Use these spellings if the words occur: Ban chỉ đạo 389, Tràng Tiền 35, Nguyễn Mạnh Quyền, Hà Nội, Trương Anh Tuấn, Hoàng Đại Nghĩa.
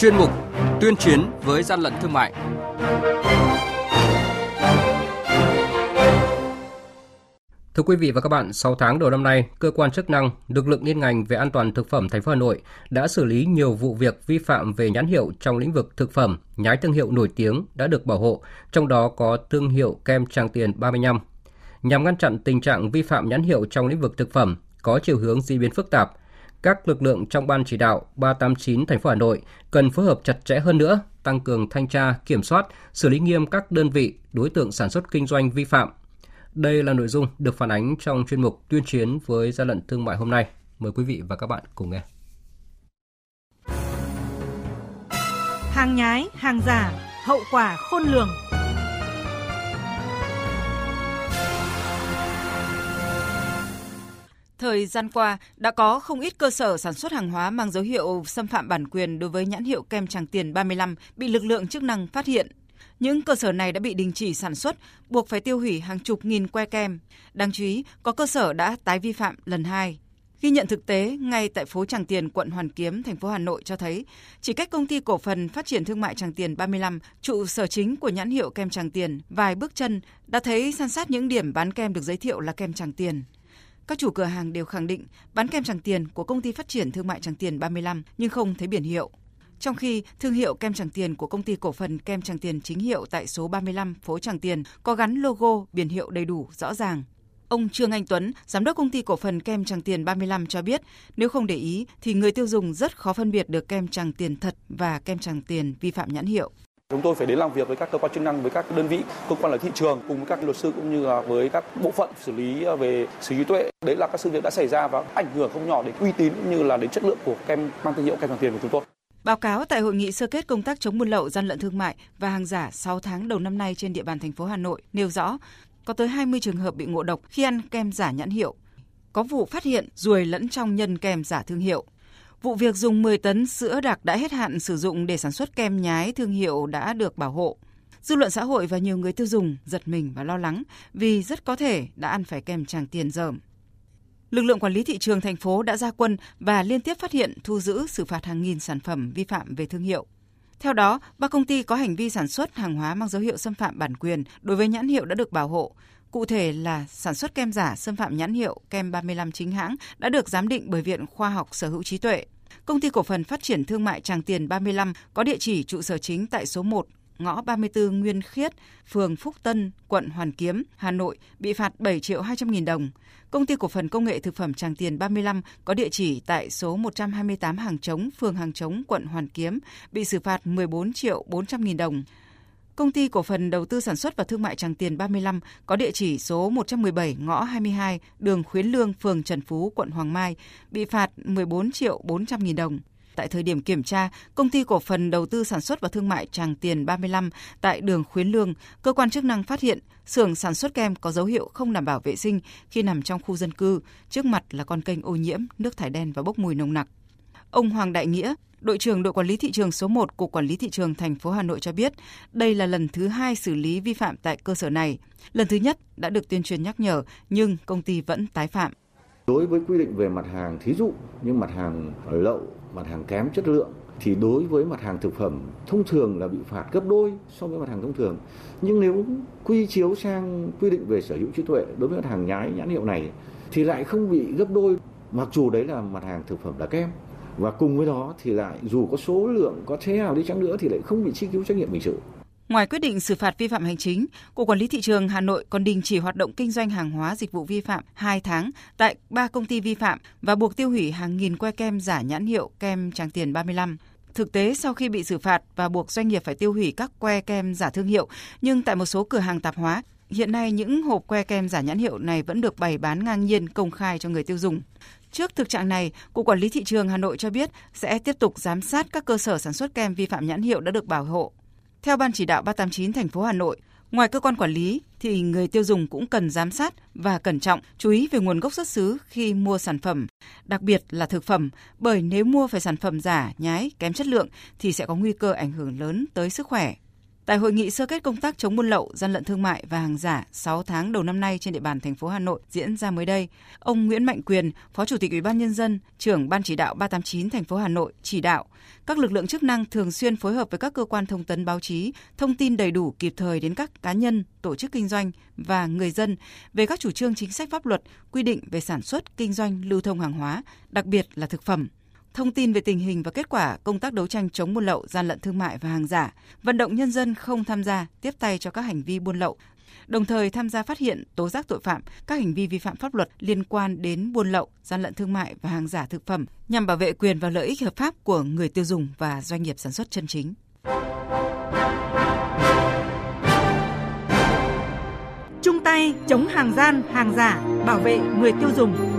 Chuyên mục tuyên chiến với gian lận thương mại. Thưa quý vị và các bạn, 6 tháng đầu năm nay, cơ quan chức năng, lực lượng liên ngành về an toàn thực phẩm thành phố Hà Nội đã xử lý nhiều vụ việc vi phạm về nhãn hiệu trong lĩnh vực thực phẩm, nhái thương hiệu nổi tiếng đã được bảo hộ, trong đó có thương hiệu kem Tràng Tiền 35. Nhằm ngăn chặn tình trạng vi phạm nhãn hiệu trong lĩnh vực thực phẩm có chiều hướng diễn biến phức tạp, các lực lượng trong Ban chỉ đạo 389 thành phố Hà Nội cần phối hợp chặt chẽ hơn nữa, tăng cường thanh tra, kiểm soát, xử lý nghiêm các đơn vị, đối tượng sản xuất kinh doanh vi phạm. Đây là nội dung được phản ánh trong chuyên mục tuyên chiến với gian lận thương mại hôm nay. Mời quý vị và các bạn cùng nghe. Hàng nhái, hàng giả, hậu quả khôn lường. Thời gian qua, đã có không ít cơ sở sản xuất hàng hóa mang dấu hiệu xâm phạm bản quyền đối với nhãn hiệu kem Tràng Tiền 35 bị lực lượng chức năng phát hiện. Những cơ sở này đã bị đình chỉ sản xuất, buộc phải tiêu hủy hàng chục nghìn que kem. Đáng chú ý, có cơ sở đã tái vi phạm lần 2. Ghi nhận thực tế ngay tại phố Tràng Tiền, quận Hoàn Kiếm, thành phố Hà Nội cho thấy, chỉ cách công ty cổ phần phát triển thương mại Tràng Tiền 35, trụ sở chính của nhãn hiệu kem Tràng Tiền, vài bước chân đã thấy san sát những điểm bán kem được giới thiệu là kem Tràng Tiền. Các chủ cửa hàng đều khẳng định bán kem Tràng Tiền của công ty phát triển thương mại Tràng Tiền 35 nhưng không thấy biển hiệu. Trong khi thương hiệu kem Tràng Tiền của công ty cổ phần kem Tràng Tiền chính hiệu tại số 35 phố Tràng Tiền có gắn logo, biển hiệu đầy đủ, rõ ràng. Ông Trương Anh Tuấn, giám đốc công ty cổ phần kem Tràng Tiền 35 cho biết, nếu không để ý thì người tiêu dùng rất khó phân biệt được kem Tràng Tiền thật và kem Tràng Tiền vi phạm nhãn hiệu. Chúng tôi phải đến làm việc với các cơ quan chức năng, với các đơn vị, cơ quan là thị trường cùng với các luật sư cũng như là với các bộ phận xử lý về sở hữu trí tuệ. Đấy là các sự việc đã xảy ra và ảnh hưởng không nhỏ đến uy tín cũng như là đến chất lượng của kem mang thương hiệu kem Tràng Tiền của chúng tôi. Báo cáo tại hội nghị sơ kết công tác chống buôn lậu, gian lận thương mại và hàng giả 6 tháng đầu năm nay trên địa bàn thành phố Hà Nội nêu rõ có tới 20 trường hợp bị ngộ độc khi ăn kem giả nhãn hiệu. Có vụ phát hiện ruồi lẫn trong nhân kem giả thương hiệu. Vụ việc dùng 10 tấn sữa đặc đã hết hạn sử dụng để sản xuất kem nhái thương hiệu đã được bảo hộ. Dư luận xã hội và nhiều người tiêu dùng giật mình và lo lắng vì rất có thể đã ăn phải kem Tràng Tiền dởm. Lực lượng quản lý thị trường thành phố đã ra quân và liên tiếp phát hiện, thu giữ, xử phạt hàng nghìn sản phẩm vi phạm về thương hiệu. Theo đó, 3 công ty có hành vi sản xuất hàng hóa mang dấu hiệu xâm phạm bản quyền đối với nhãn hiệu đã được bảo hộ. Cụ thể là sản xuất kem giả xâm phạm nhãn hiệu kem 35 chính hãng đã được giám định bởi Viện Khoa học Sở hữu trí tuệ. Công ty cổ phần phát triển thương mại Tràng Tiền 35 có địa chỉ trụ sở chính tại số 1, ngõ 34 Nguyên Khiết, phường Phúc Tân, quận Hoàn Kiếm, Hà Nội bị phạt 7.200.000 đồng. Công ty cổ phần công nghệ thực phẩm Tràng Tiền 35 có địa chỉ tại số 128 Hàng Trống, phường Hàng Trống, quận Hoàn Kiếm bị xử phạt 14.400.000 đồng. Công ty cổ phần đầu tư sản xuất và thương mại Tràng Tiền 35 có địa chỉ số 117 ngõ 22 đường Khuyến Lương, phường Trần Phú, quận Hoàng Mai bị phạt 14.400.000 đồng. Tại thời điểm kiểm tra, công ty cổ phần đầu tư sản xuất và thương mại Tràng Tiền 35 tại đường Khuyến Lương, cơ quan chức năng phát hiện xưởng sản xuất kem có dấu hiệu không đảm bảo vệ sinh khi nằm trong khu dân cư, trước mặt là con kênh ô nhiễm, nước thải đen và bốc mùi nồng nặc. Ông Hoàng Đại Nghĩa, đội trưởng đội quản lý thị trường số 1 Cục Quản lý thị trường thành phố Hà Nội cho biết, đây là lần thứ 2 xử lý vi phạm tại cơ sở này. Lần thứ nhất đã được tuyên truyền nhắc nhở nhưng công ty vẫn tái phạm. Đối với quy định về mặt hàng, thí dụ như mặt hàng lậu, mặt hàng kém chất lượng thì đối với mặt hàng thực phẩm thông thường là bị phạt gấp đôi so với mặt hàng thông thường. Nhưng nếu quy chiếu sang quy định về sở hữu trí tuệ đối với mặt hàng nhái nhãn hiệu này thì lại không bị gấp đôi, mặc dù đấy là mặt hàng thực phẩm là kem. Và cùng với đó thì lại dù có số lượng có thế nào đi chăng nữa thì lại không bị truy cứu trách nhiệm hình sự. Ngoài quyết định xử phạt vi phạm hành chính, Cục Quản lý Thị trường Hà Nội còn đình chỉ hoạt động kinh doanh hàng hóa dịch vụ vi phạm 2 tháng tại 3 công ty vi phạm và buộc tiêu hủy hàng nghìn que kem giả nhãn hiệu kem Tràng Tiền 35. Thực tế, sau khi bị xử phạt và buộc doanh nghiệp phải tiêu hủy các que kem giả thương hiệu, nhưng tại một số cửa hàng tạp hóa, hiện nay những hộp que kem giả nhãn hiệu này vẫn được bày bán ngang nhiên công khai cho người tiêu dùng. Trước thực trạng này, Cục Quản lý Thị trường Hà Nội cho biết sẽ tiếp tục giám sát các cơ sở sản xuất kem vi phạm nhãn hiệu đã được bảo hộ. Theo Ban chỉ đạo 389 thành phố Hà Nội, ngoài cơ quan quản lý thì người tiêu dùng cũng cần giám sát và cẩn trọng, chú ý về nguồn gốc xuất xứ khi mua sản phẩm, đặc biệt là thực phẩm, bởi nếu mua phải sản phẩm giả, nhái, kém chất lượng thì sẽ có nguy cơ ảnh hưởng lớn tới sức khỏe. Tại hội nghị sơ kết công tác chống buôn lậu, gian lận thương mại và hàng giả 6 tháng đầu năm nay trên địa bàn thành phố Hà Nội diễn ra mới đây, ông Nguyễn Mạnh Quyền, Phó Chủ tịch Ủy ban Nhân dân, trưởng Ban chỉ đạo 389 thành phố Hà Nội chỉ đạo các lực lượng chức năng thường xuyên phối hợp với các cơ quan thông tấn báo chí, thông tin đầy đủ kịp thời đến các cá nhân, tổ chức kinh doanh và người dân về các chủ trương chính sách pháp luật, quy định về sản xuất, kinh doanh, lưu thông hàng hóa, đặc biệt là thực phẩm. Thông tin về tình hình và kết quả công tác đấu tranh chống buôn lậu, gian lận thương mại và hàng giả, vận động nhân dân không tham gia, tiếp tay cho các hành vi buôn lậu, đồng thời tham gia phát hiện, tố giác tội phạm, các hành vi vi phạm pháp luật liên quan đến buôn lậu, gian lận thương mại và hàng giả thực phẩm nhằm bảo vệ quyền và lợi ích hợp pháp của người tiêu dùng và doanh nghiệp sản xuất chân chính. Chung tay chống hàng gian, hàng giả, bảo vệ người tiêu dùng.